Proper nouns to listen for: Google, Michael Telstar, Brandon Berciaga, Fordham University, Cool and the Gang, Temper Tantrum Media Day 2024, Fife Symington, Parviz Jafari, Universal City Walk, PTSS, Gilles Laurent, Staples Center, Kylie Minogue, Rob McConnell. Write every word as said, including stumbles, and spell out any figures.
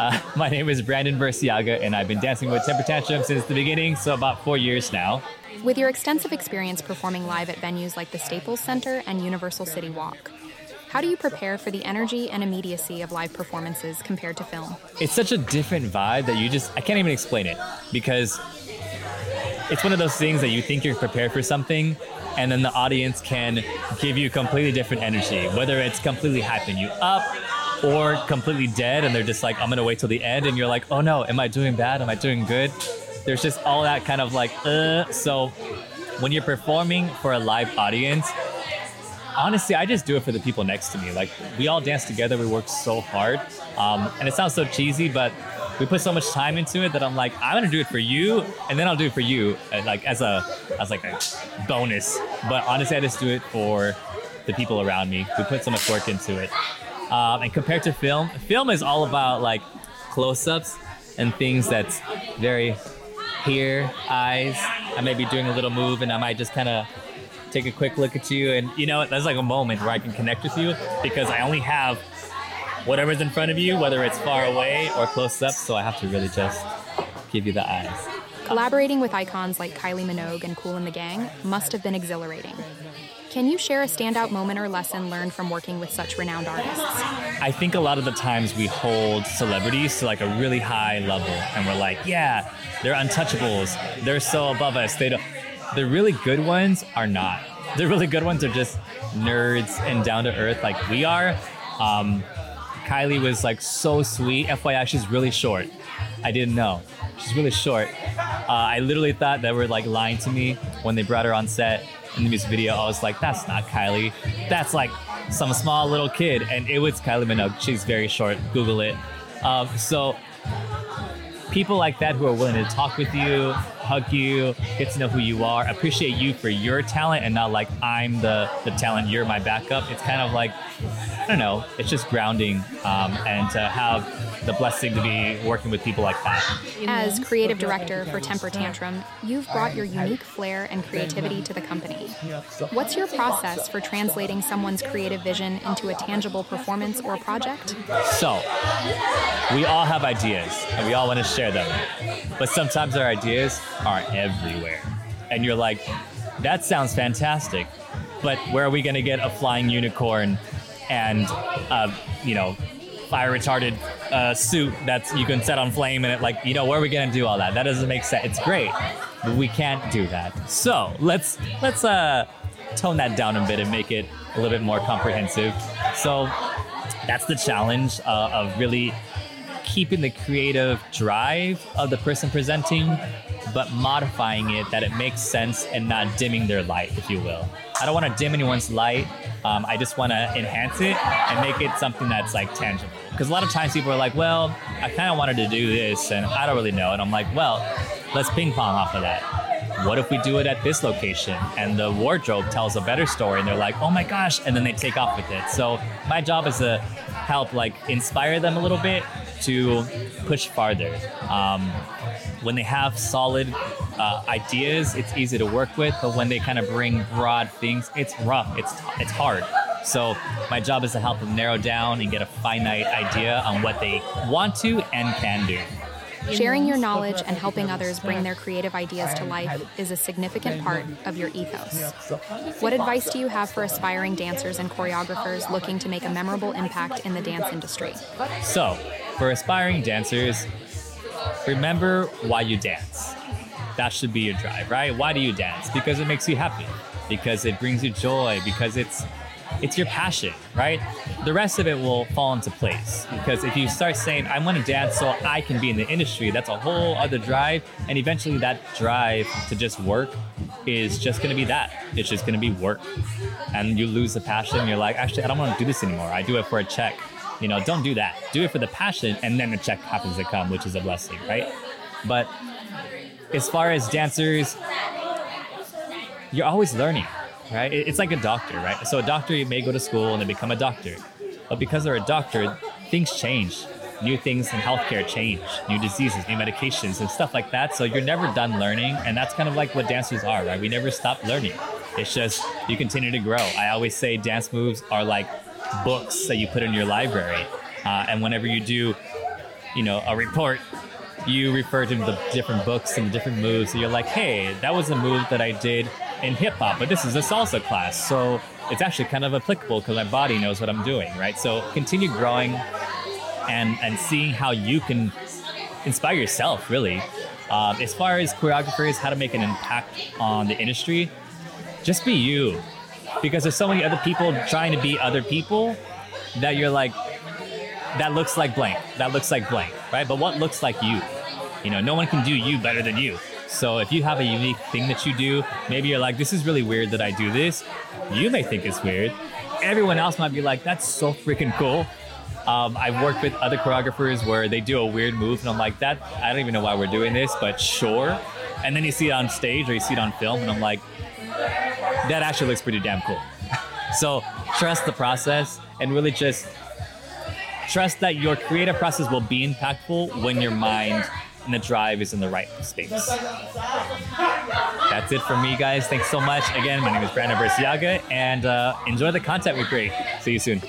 Uh, my name is Brandon Berciaga, and I've been dancing with Temper Tantrum since the beginning, so about four years now. With your extensive experience performing live at venues like the Staples Center and Universal City Walk, how do you prepare for the energy and immediacy of live performances compared to film? It's such a different vibe that you just, I can't even explain it, because it's one of those things that you think you're prepared for something, and then the audience can give you completely different energy, whether it's completely hyping you up or completely dead, and they're just like, I'm gonna wait till the end, and you're like, oh no, am I doing bad? Am I doing good? There's just all that kind of like, uh. So when you're performing for a live audience, honestly, I just do it for the people next to me. Like, we all dance together, we work so hard. Um, and it sounds so cheesy, but we put so much time into it that I'm like, I'm gonna do it for you, and then I'll do it for you, and like as a, as like a bonus. But honestly, I just do it for the people around me. We put so much work into it. Um, and compared to film, film is all about like close-ups and things that's very here, eyes. I may be doing a little move, and I might just kind of take a quick look at you, and you know, that's like a moment where I can connect with you, because I only have whatever's in front of you, whether it's far away or close up, so I have to really just give you the eyes. Collaborating with icons like Kylie Minogue and Cool and the Gang must have been exhilarating. Can you share a standout moment or lesson learned from working with such renowned artists? I think a lot of the times we hold celebrities to like a really high level, and we're like, yeah, they're untouchables, they're so above us, they don't. The really good ones are not. The really good ones are just nerds and down to earth like we are. Um, Kylie was like so sweet. F Y I, she's really short. I didn't know. She's really short. Uh, I literally thought they were like lying to me when they brought her on set in the music video. I was like, that's not Kylie. That's like some small little kid. And it was Kylie Minogue. She's very short. Google it. Um, so people like that who are willing to talk with you, hug you, get to know who you are, appreciate you for your talent, and not like, I'm the, the talent, you're my backup. It's kind of like, I don't know, it's just grounding, um, and to have the blessing to be working with people like that. As creative director for Temper Tantrum, you've brought your unique flair and creativity to the company. What's your process for translating someone's creative vision into a tangible performance or project? So, we all have ideas, and we all want to share them, but sometimes our ideas are everywhere. And you're like, that sounds fantastic, but where are we going to get a flying unicorn and, uh, you know, fire retarded uh, suit that you can set on flame, and it like, you know, where are we going to do all that? That doesn't make sense. It's great, but we can't do that. So let's, let's uh, tone that down a bit and make it a little bit more comprehensive. So that's the challenge uh, of really keeping the creative drive of the person presenting, but modifying it that it makes sense and not dimming their light, if you will. I don't want to dim anyone's light. Um, I just want to enhance it and make it something that's like tangible. Because a lot of times people are like, well, I kind of wanted to do this and I don't really know. And I'm like, well, let's ping pong off of that. What if we do it at this location? And the wardrobe tells a better story, and they're like, oh my gosh. And then they take off with it. So my job is to help like inspire them a little bit to push farther. Um, When they have solid uh, ideas, it's easy to work with, but when they kind of bring broad things, it's rough, it's it's hard. So my job is to help them narrow down and get a finite idea on what they want to and can do. Sharing your knowledge and helping others bring their creative ideas to life is a significant part of your ethos. What advice do you have for aspiring dancers and choreographers looking to make a memorable impact in the dance industry? So, for aspiring dancers, remember why you dance. That should be your drive, right? Why do you dance? Because it makes you happy, because it brings you joy, because it's it's your passion, right? The rest of it will fall into place, because if you start saying, I want to dance so I can be in the industry, that's a whole other drive, and eventually that drive to just work is just going to be that. It's just going to be work. And you lose the passion, you're like, actually, I don't want to do this anymore. I do it for a check. You know, don't do that. Do it for the passion, and then the check happens to come, which is a blessing, right? But as far as dancers, you're always learning, right? It's like a doctor, right? So a doctor, you may go to school and they become a doctor. But because they're a doctor, things change. New things in healthcare change, new diseases, new medications, and stuff like that. So you're never done learning, and that's kind of like what dancers are, right? We never stop learning. It's just you continue to grow. I always say dance moves are like books that you put in your library, uh, and whenever you do you know, a report, you refer to the different books and the different moves. So you're like, hey, that was a move that I did in hip hop, but this is a salsa class. So it's actually kind of applicable because my body knows what I'm doing, right? So continue growing and, and seeing how you can inspire yourself, really. Um, as far as choreographers, how to make an impact on the industry, just be you. Because there's so many other people trying to be other people that you're like, that looks like blank, that looks like blank, right? But what looks like you? You know, no one can do you better than you. So if you have a unique thing that you do, maybe you're like, this is really weird that I do this. You may think it's weird. Everyone else might be like, that's so freaking cool. Um, I've worked with other choreographers where they do a weird move and I'm like, that, I don't even know why we're doing this, but sure. And then you see it on stage or you see it on film and I'm like, that actually looks pretty damn cool. So trust the process and really just trust that your creative process will be impactful when your mind and the drive is in the right space. That's it for me, guys. Thanks so much. Again, my name is Brandon Berciaga, and uh, enjoy the content we create. See you soon.